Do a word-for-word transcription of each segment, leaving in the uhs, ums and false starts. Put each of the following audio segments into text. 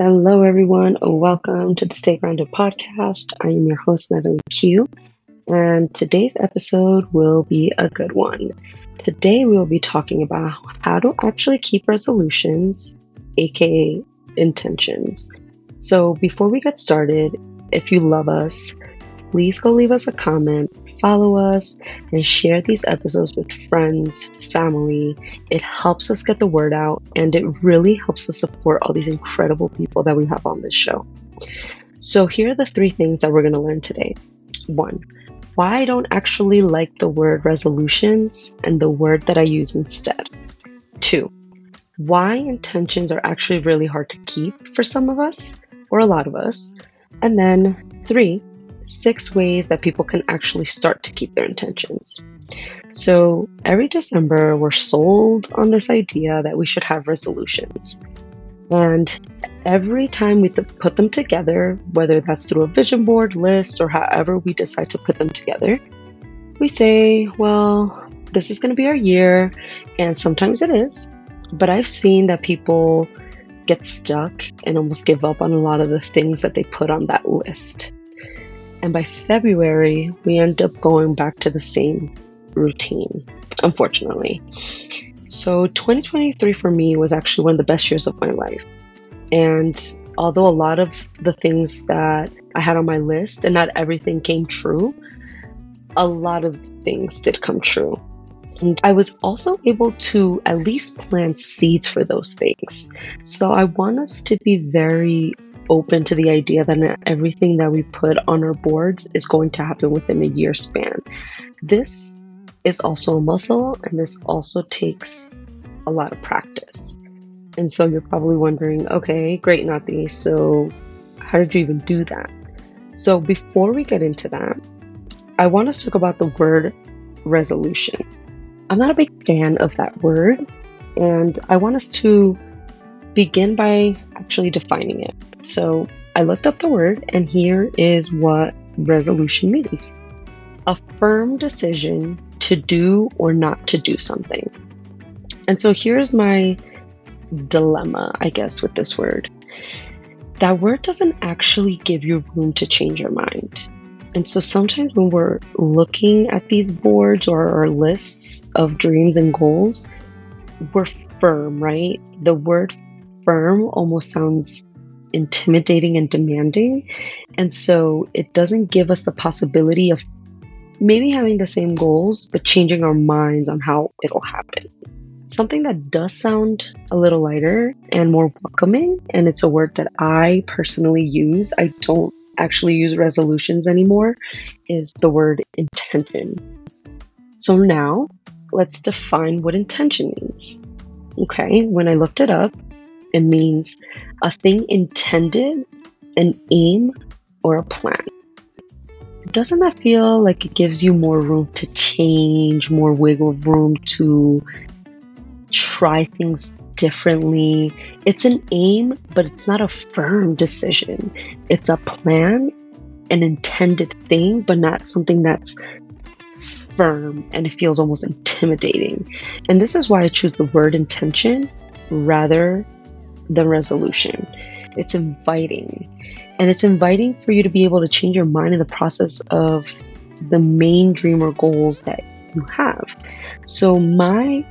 Hello, everyone. Welcome to the Stay Grounded Podcast. I am your host, Natalie Q, and today's episode will be a good one. Today, we will be talking about how to actually keep resolutions, aka intentions. So before we get started, if you love us, please go leave us a comment, follow us, and share these episodes with friends, family. It helps us get the word out, and it really helps us support all these incredible people that we have on this show. So here are the three things that we're going to learn today. One, why I don't actually like the word resolutions and the word that I use instead. Two, why intentions are actually really hard to keep for some of us or a lot of us. And then three, six ways that people can actually start to keep their intentions. So every December, we're sold on this idea that we should have resolutions. And every time we th- put them together, whether that's through a vision board, list, or however we decide to put them together, we say, well, this is going to be our year. And sometimes it is. But I've seen that people get stuck and almost give up on a lot of the things that they put on that list. And by February, we end up going back to the same routine, unfortunately. So twenty twenty-three for me was actually one of the best years of my life. And although a lot of the things that I had on my list and not everything came true, a lot of things did come true. And I was also able to at least plant seeds for those things. So I want us to be very open to the idea that not everything that we put on our boards is going to happen within a year span. This is also a muscle, and this also takes a lot of practice. And so you're probably wondering, okay, great, Nati, so how did you even do that? So before we get into that, I want us to talk about the word resolution. I'm not a big fan of that word, and I want us to begin by actually defining it. So I looked up the word, and here is what resolution means. A firm decision to do or not to do something. And so here's my dilemma, I guess, with this word. That word doesn't actually give you room to change your mind. And so sometimes when we're looking at these boards or our lists of dreams and goals, we're firm, right? The word firm almost sounds intimidating and demanding. And so it doesn't give us the possibility of maybe having the same goals, but changing our minds on how it'll happen. Something that does sound a little lighter and more welcoming, and it's a word that I personally use, I don't actually use resolutions anymore, is the word intention. So now let's define what intention means. Okay, when I looked it up, it means a thing intended, an aim, or a plan. Doesn't that feel like it gives you more room to change, more wiggle room to try things differently? It's an aim, but it's not a firm decision. It's a plan, an intended thing, but not something that's firm and it feels almost intimidating. And this is why I choose the word intention rather than resolution. It's inviting. And it's inviting for you to be able to change your mind in the process of the main dream or goals that you have. So my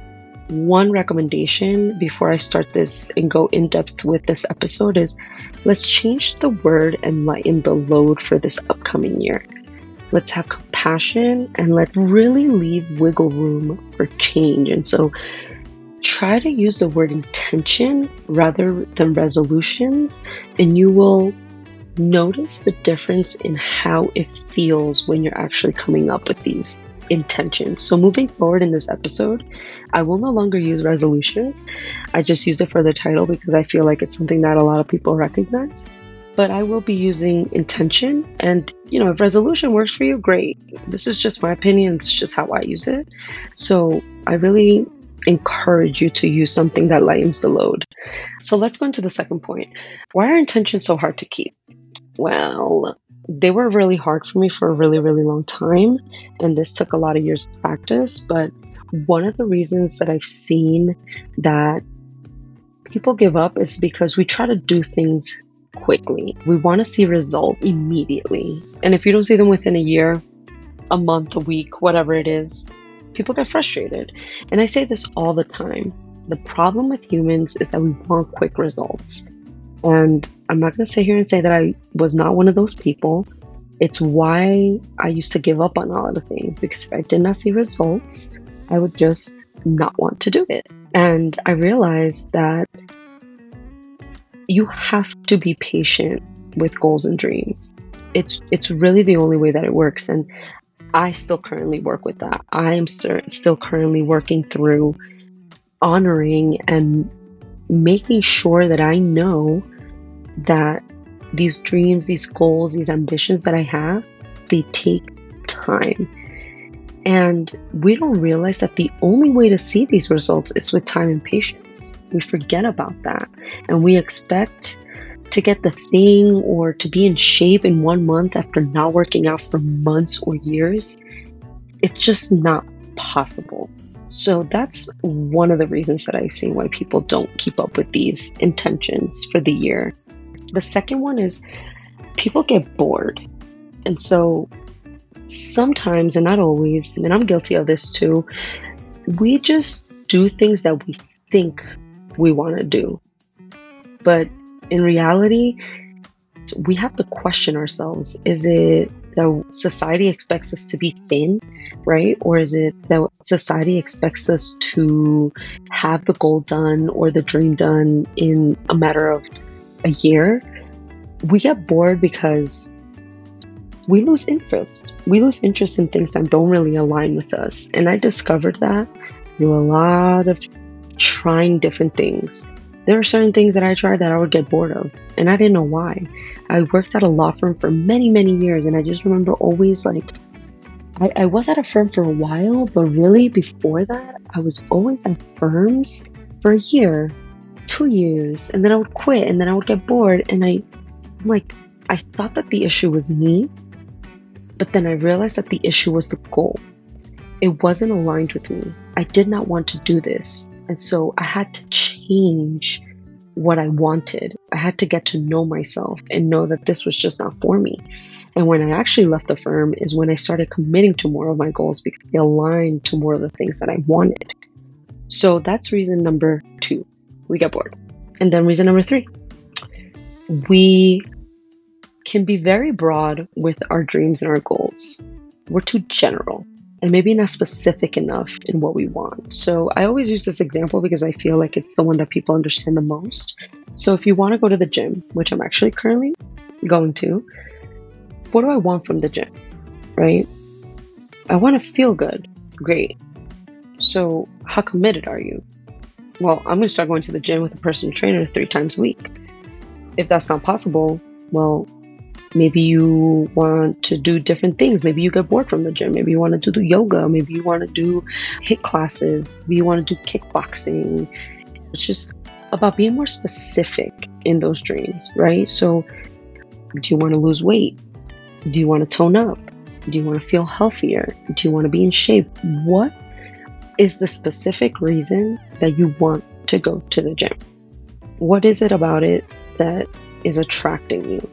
one recommendation before I start this and go in depth with this episode is, let's change the word and lighten the load for this upcoming year. Let's have compassion, and let's really leave wiggle room for change. And so try to use the word intention rather than resolutions, and you will notice the difference in how it feels when you're actually coming up with these intentions. So moving forward in this episode, I will no longer use resolutions. I just use it for the title because I feel like it's something that a lot of people recognize. But I will be using intention, and you know, if resolution works for you, great. This is just my opinion. It's just how I use it. So I really encourage you to use something that lightens the load. So let's go into the second point. Why are intentions so hard to keep? Well, they were really hard for me for a really, really long time. And this took a lot of years of practice. But one of the reasons that I've seen that people give up is because we try to do things quickly. We want to see results immediately. And if you don't see them within a year, a month, a week, whatever it is, people get frustrated. And I say this all the time. The problem with humans is that we want quick results. And I'm not going to sit here and say that I was not one of those people. It's why I used to give up on a lot of things, because if I did not see results, I would just not want to do it. And I realized that you have to be patient with goals and dreams. It's it's really the only way that it works. And I still currently work with that. I am st- still currently working through honoring and making sure that I know that these dreams, these goals, these ambitions that I have, they take time. And we don't realize that the only way to see these results is with time and patience. We forget about that. And we expect to get the thing or to be in shape in one month after not working out for months or years. It's just not possible. So that's one of the reasons that I've seen why people don't keep up with these intentions for the year. The second one is people get bored. And so sometimes, and not always, and I'm guilty of this too, we just do things that we think we want to do. But in reality, we have to question ourselves. Is it that society expects us to be thin, right? Or is it that society expects us to have the goal done or the dream done in a matter of a year? We get bored because we lose interest. We lose interest in things that don't really align with us. And I discovered that through a lot of trying different things. There are certain things that I tried that I would get bored of, and I didn't know why. I worked at a law firm for many, many years, and I just remember always like, I, I was at a firm for a while, but really before that, I was always at firms for a year, two years, and then I would quit, and then I would get bored, and I, I'm like, I thought that the issue was me, but then I realized that the issue was the goal. It wasn't aligned with me. I did not want to do this. And so I had to change what I wanted. I had to get to know myself and know that this was just not for me. And when I actually left the firm is when I started committing to more of my goals because they aligned to more of the things that I wanted. So that's reason number two, we get bored. And then reason number three, we can be very broad with our dreams and our goals. We're too general. And maybe not specific enough in what we want. So I always use this example because I feel like it's the one that people understand the most. So if you want to go to the gym, which I'm actually currently going to, what do I want from the gym, right? I want to feel good. Great. So how committed are you? Well, I'm going to start going to the gym with a personal trainer three times a week. If that's not possible, well, maybe you want to do different things. Maybe you get bored from the gym. Maybe you want to do yoga. Maybe you want to do HIIT classes. Maybe you want to do kickboxing. It's just about being more specific in those dreams, right? So do you want to lose weight? Do you want to tone up? Do you want to feel healthier? Do you want to be in shape? What is the specific reason that you want to go to the gym? What is it about it that is attracting you?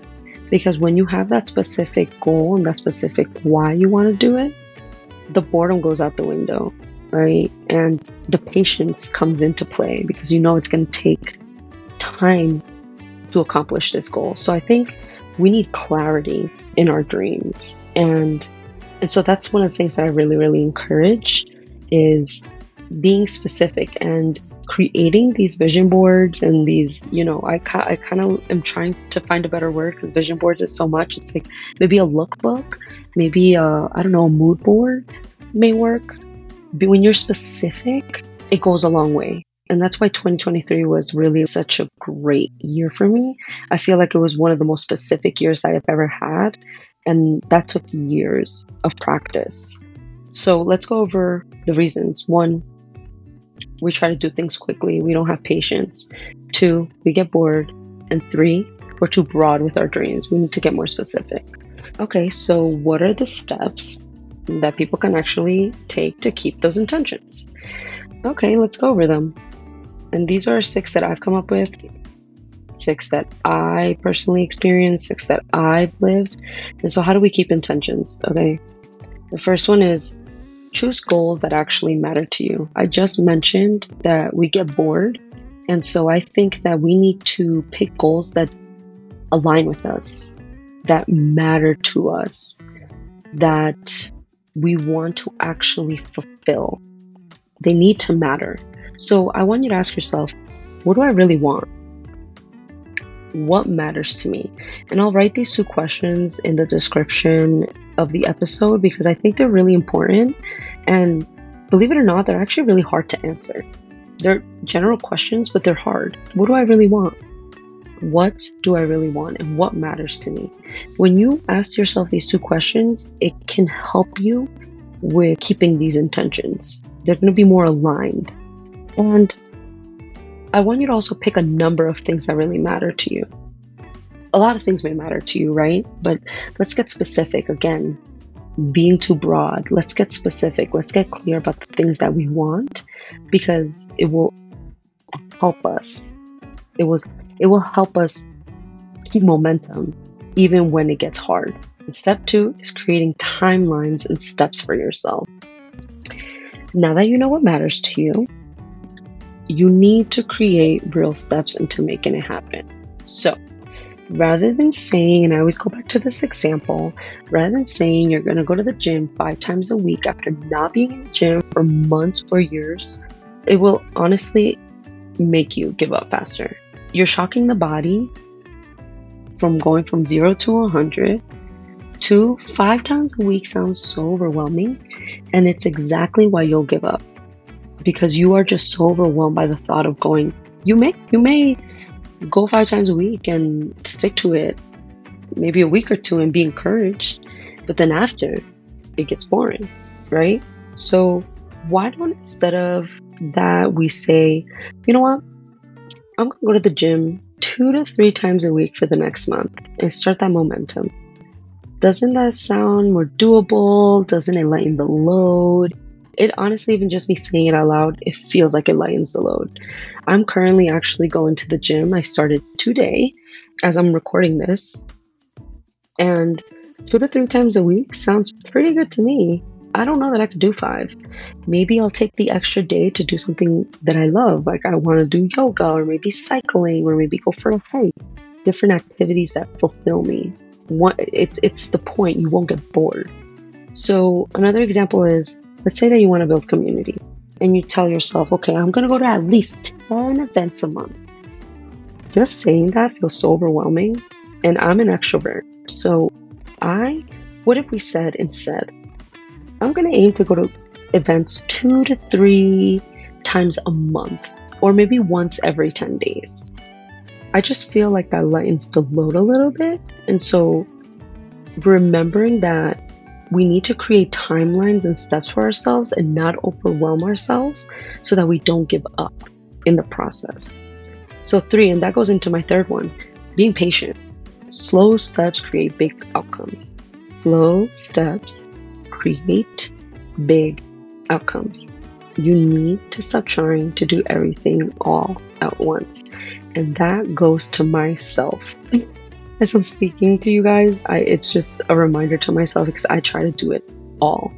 Because when you have that specific goal and that specific why you want to do it, the boredom goes out the window, right? And the patience comes into play because you know it's going to take time to accomplish this goal. So I think we need clarity in our dreams. And, and so that's one of the things that I really, really encourage is being specific and creating these vision boards and these, you know, I, ca- I kind of am trying to find a better word because vision boards is so much. It's like maybe a lookbook, maybe a, I don't know, a mood board may work. But when you're specific, it goes a long way. And that's why twenty twenty-three was really such a great year for me. I feel like it was one of the most specific years that I've ever had. And that took years of practice. So let's go over the reasons. One, we try to do things quickly. We don't have patience. Two, we get bored. And three, we're too broad with our dreams. We need to get more specific. Okay, so what are the steps that people can actually take to keep those intentions? Okay, let's go over them. And these are six that I've come up with, six that I personally experienced, six that I've lived. And so how do we keep intentions? Okay. The first one is choose goals that actually matter to you. I just mentioned that we get bored. And so I think that we need to pick goals that align with us, that matter to us, that we want to actually fulfill. They need to matter. So I want you to ask yourself, what do I really want? What matters to me? And I'll write these two questions in the description of the episode because I think they're really important. And believe it or not, they're actually really hard to answer. They're general questions, but they're hard. What do I really want? What do I really want? And what matters to me? When you ask yourself these two questions, it can help you with keeping these intentions. They're going to be more aligned. And I want you to also pick a number of things that really matter to you. A lot of things may matter to you, right? But let's get specific. Again, being too broad, let's get specific. Let's get clear about the things that we want, because it will help us. It was, it will help us keep momentum even when it gets hard. And step two is creating timelines and steps for yourself. Now that you know what matters to you, you need to create real steps into making it happen. So rather than saying, and I always go back to this example, rather than saying you're going to go to the gym five times a week after not being in the gym for months or years, it will honestly make you give up faster. You're shocking the body from going from zero to one hundred to five times a week sounds so overwhelming. And it's exactly why you'll give up, because you are just so overwhelmed by the thought of going. You may, you may go five times a week and stick to it, maybe a week or two, and be encouraged. But then after, it gets boring, right? So why don't, instead of that, we say, you know what, I'm gonna go to the gym two to three times a week for the next month and start that momentum. Doesn't that sound more doable? Doesn't it lighten the load? It honestly, even just me saying it out loud, it feels like it lightens the load. I'm currently actually going to the gym. I started today as I'm recording this. And two to three times a week sounds pretty good to me. I don't know that I could do five. Maybe I'll take the extra day to do something that I love. Like I want to do yoga, or maybe cycling, or maybe go for a hike. Different activities that fulfill me. It's, it's the point. You won't get bored. So another example is, let's say that you want to build community and you tell yourself, okay, I'm going to go to at least ten events a month. Just saying that feels so overwhelming. And I'm an extrovert. So I, what if we said instead, I'm going to aim to go to events two to three times a month, or maybe once every ten days. I just feel like that lightens the load a little bit. And so remembering that we need to create timelines and steps for ourselves and not overwhelm ourselves so that we don't give up in the process. So three, and that goes into my third one, being patient. Slow steps create big outcomes. Slow steps create big outcomes. You need to stop trying to do everything all at once. And that goes to myself. As I'm speaking to you guys, I, it's just a reminder to myself because I try to do it all.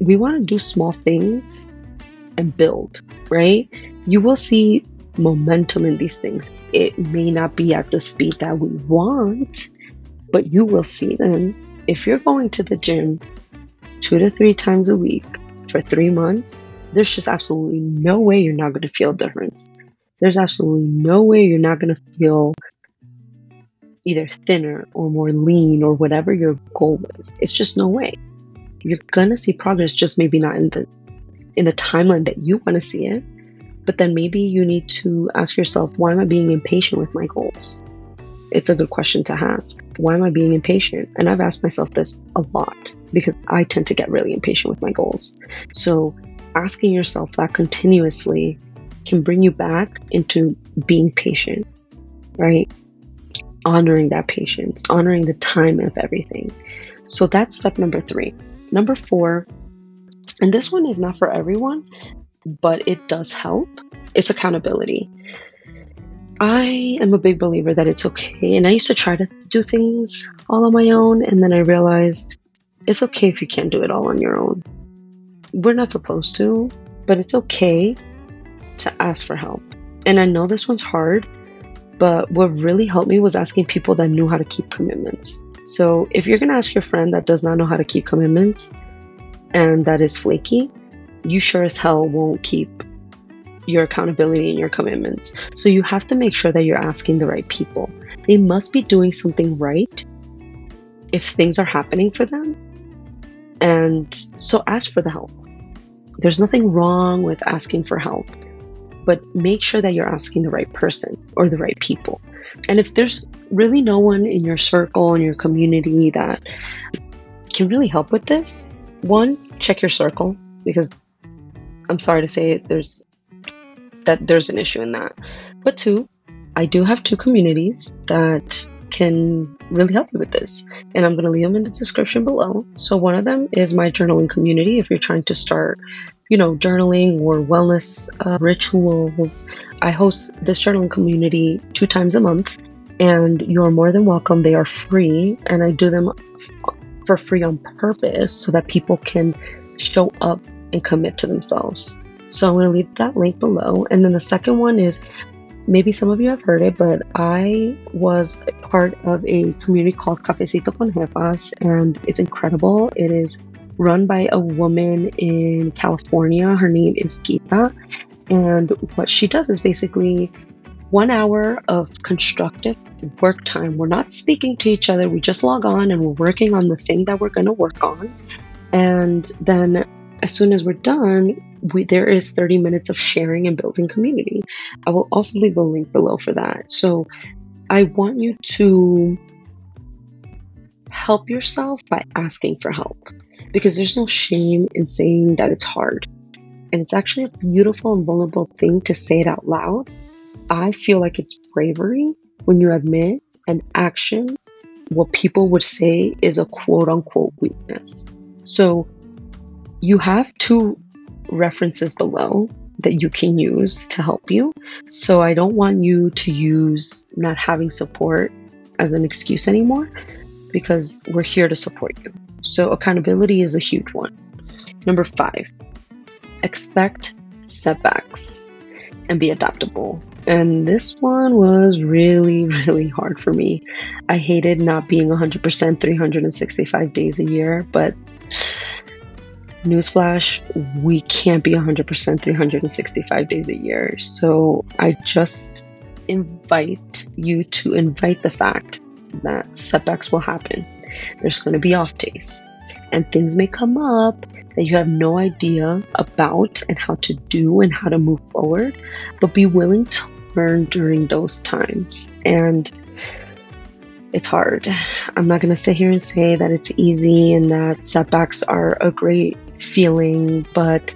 We want to do small things and build, right? You will see momentum in these things. It may not be at the speed that we want, but you will see them. If you're going to the gym two to three times a week for three months, there's just absolutely no way you're not going to feel a difference. There's absolutely no way you're not going to feel either thinner or more lean or whatever your goal is. It's just no way. You're gonna see progress, just maybe not in the in the timeline that you wanna see it. But then maybe you need to ask yourself, why am I being impatient with my goals? It's a good question to ask. Why am I being impatient? And I've asked myself this a lot because I tend to get really impatient with my goals. So asking yourself that continuously can bring you back into being patient, right? Honoring that patience, honoring the time of everything. So that's step number three. Number four, and this one is not for everyone, but it does help. It's accountability. I am a big believer that it's okay. And I used to try to do things all on my own. And then I realized it's okay if you can't do it all on your own. We're not supposed to, but it's okay to ask for help. And I know this one's hard, but what really helped me was asking people that knew how to keep commitments. So if you're going to ask your friend that does not know how to keep commitments and that is flaky, you sure as hell won't keep your accountability and your commitments. So you have to make sure that you're asking the right people. They must be doing something right if things are happening for them. And so ask for the help. There's nothing wrong with asking for help, but make sure that you're asking the right person or the right people. And if there's really no one in your circle, in your community that can really help with this, one, check your circle, because I'm sorry to say it, there's that there's an issue in that. But two, I do have two communities that can really help you with this. And I'm going to leave them in the description below. So one of them is my journaling community. If you're trying to start, you know, journaling or wellness uh, rituals, I host this journaling community two times a month, and you're more than welcome. They are free, and I do them f- for free on purpose so that people can show up and commit to themselves. So I'm going to leave that link below. And then the second one is, maybe some of you have heard it, but I was part of a community called Cafecito con Jefas, and it's incredible. It is run by a woman in California. Her name is Gita. And what she does is basically one hour of constructive work time. We're not speaking to each other. We just log on and we're working on the thing that we're going to work on. And then as soon as we're done, we, there is thirty minutes of sharing and building community. I will also leave a link below for that. So I want you to help yourself by asking for help, because there's no shame in saying that it's hard. And it's actually a beautiful and vulnerable thing to say it out loud. I feel like it's bravery when you admit an action, what people would say is a quote unquote weakness. So you have two references below that you can use to help you. So I don't want you to use not having support as an excuse anymore, because we're here to support you. So accountability is a huge one. Number five, expect setbacks and be adaptable. And this one was really, really hard for me. I hated not being one hundred percent three hundred sixty-five days a year, but newsflash, we can't be one hundred percent three hundred sixty-five days a year. So I just invite you to invite the fact that setbacks will happen. There's going to be off days, and things may come up that you have no idea about and how to do and how to move forward, but be willing to learn during those times. And it's hard. I'm not going to sit here and say that it's easy and that setbacks are a great feeling, but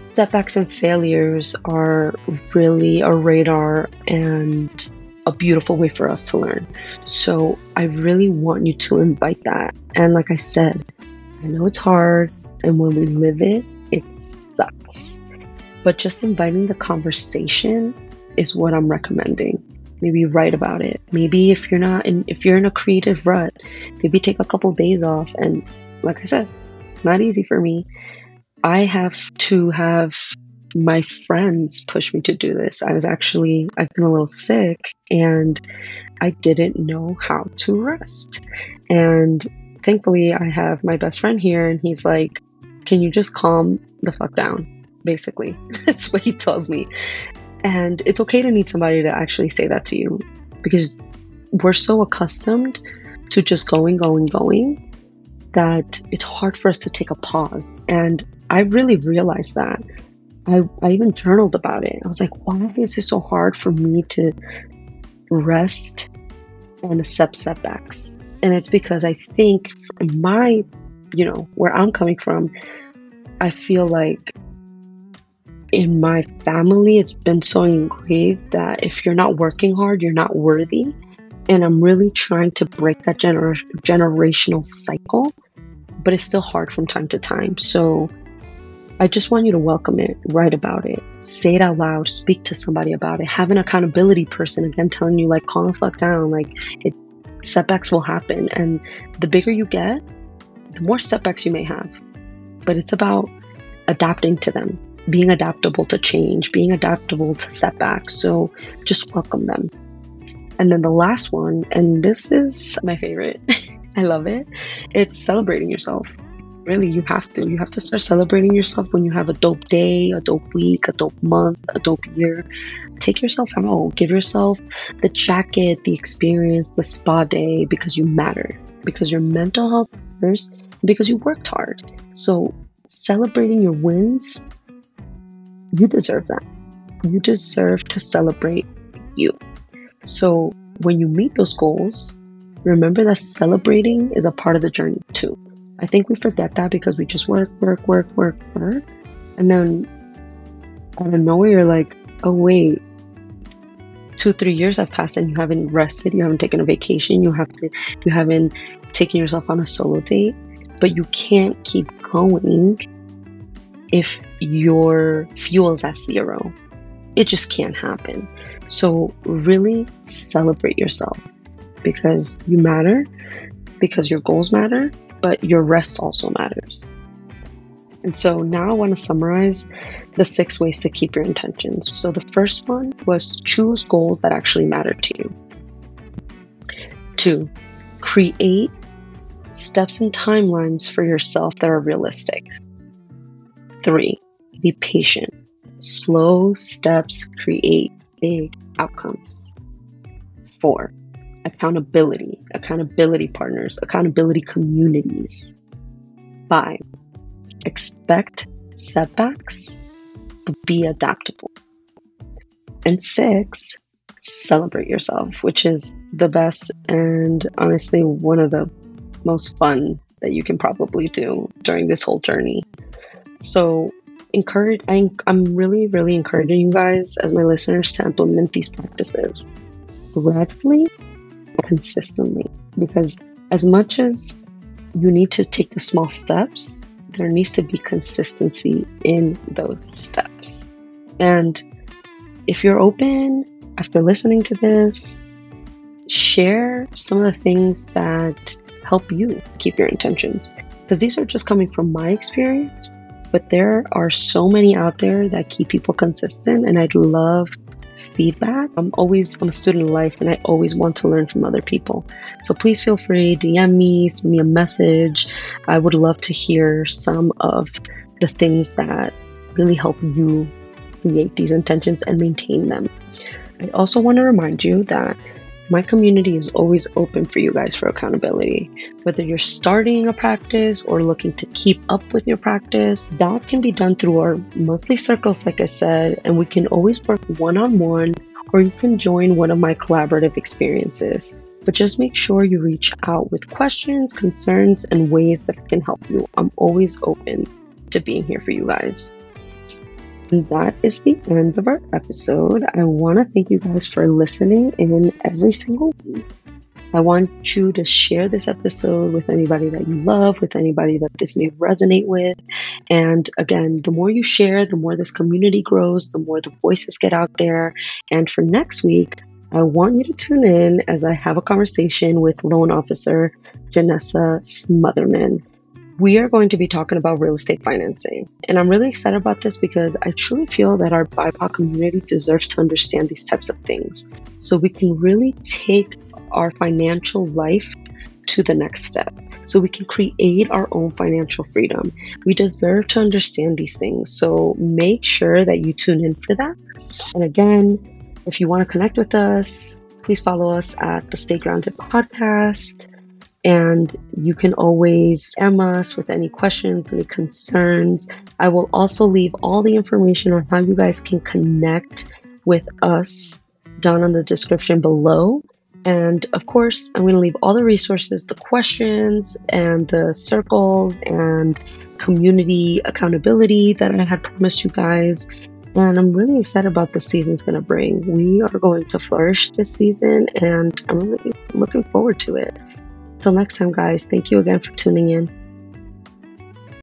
setbacks and failures are really a radar and a beautiful way for us to learn. So I really want you to invite that. And like I said, I know it's hard, and when we live it, it sucks. But just inviting the conversation is what I'm recommending. Maybe write about it. Maybe if you're not in, if you're in a creative rut, maybe take a couple days off. And like I said, it's not easy for me. I have to have my friends push me to do this. I was actually, I've been a little sick, and I didn't know how to rest. And thankfully I have my best friend here, and he's like, can you just calm the fuck down? Basically, that's what he tells me. And it's okay to need somebody to actually say that to you, because we're so accustomed to just going, going, going that it's hard for us to take a pause. And I really realized that. I, I even journaled about it. I was like, why is it so hard for me to rest and accept setbacks? And it's because I think from my, you know, where I'm coming from, I feel like in my family, it's been so engraved that if you're not working hard, you're not worthy. And I'm really trying to break that gener- generational cycle, but it's still hard from time to time. So I just want you to welcome it, write about it, say it out loud, speak to somebody about it, have an accountability person, again, telling you, like, calm the fuck down, like, it, setbacks will happen. And the bigger you get, the more setbacks you may have, but it's about adapting to them, being adaptable to change, being adaptable to setbacks. So just welcome them. And then the last one, and this is my favorite, I love it, it's celebrating yourself. Really, you have to. You have to start celebrating yourself when you have a dope day, a dope week, a dope month, a dope year. Take yourself out. Give yourself the jacket, the experience, the spa day, because you matter. Because your mental health matters. Because you worked hard. So celebrating your wins, you deserve that. You deserve to celebrate you. So when you meet those goals, remember that celebrating is a part of the journey too. I think we forget that because we just work, work, work, work, work. And then out of nowhere, you're like, oh, wait, two, three years have passed and you haven't rested. You haven't taken a vacation. You, have to, you haven't taken yourself on a solo date. But you can't keep going if your fuel is at zero. It just can't happen. So really celebrate yourself because you matter, because your goals matter. But your rest also matters. And so now I want to summarize the six ways to keep your intentions. So the first one was choose goals that actually matter to you. Two, create steps and timelines for yourself that are realistic. Three, be patient. Slow steps create big outcomes. Four, accountability, accountability partners, accountability communities. Five, expect setbacks, but be adaptable. And six, celebrate yourself, which is the best and honestly one of the most fun that you can probably do during this whole journey. So encourage, I, I'm really, really encouraging you guys as my listeners to implement these practices gradually, consistently, because as much as you need to take the small steps, there needs to be consistency in those steps. And if you're open after listening to this, share some of the things that help you keep your intentions, because these are just coming from my experience, but there are so many out there that keep people consistent, and I'd love feedback. I'm always, I'm a student of life, and I always want to learn from other people. So please feel free, D M me, send me a message. I would love to hear some of the things that really help you create these intentions and maintain them. I also want to remind you that my community is always open for you guys for accountability. Whether you're starting a practice or looking to keep up with your practice, that can be done through our monthly circles, like I said, and we can always work one-on-one, or you can join one of my collaborative experiences. But just make sure you reach out with questions, concerns, and ways that can help you. I'm always open to being here for you guys. And that is the end of our episode. I want to thank you guys for listening in every single week. I want you to share this episode with anybody that you love, with anybody that this may resonate with. And again, the more you share, the more this community grows, the more the voices get out there. And for next week, I want you to tune in as I have a conversation with loan officer Janessa Smotherman. We are going to be talking about real estate financing. And I'm really excited about this because I truly feel that our B I P O C community deserves to understand these types of things, so we can really take our financial life to the next step, so we can create our own financial freedom. We deserve to understand these things. So make sure that you tune in for that. And again, if you want to connect with us, please follow us at the Stay Grounded Podcast. And you can always D M us with any questions, any concerns. I will also leave all the information on how you guys can connect with us down in the description below. And of course, I'm going to leave all the resources, the questions and the circles and community accountability that I had promised you guys. And I'm really excited about the season's going to bring. We are going to flourish this season, and I'm really looking forward to it. Till next time, guys, thank you again for tuning in.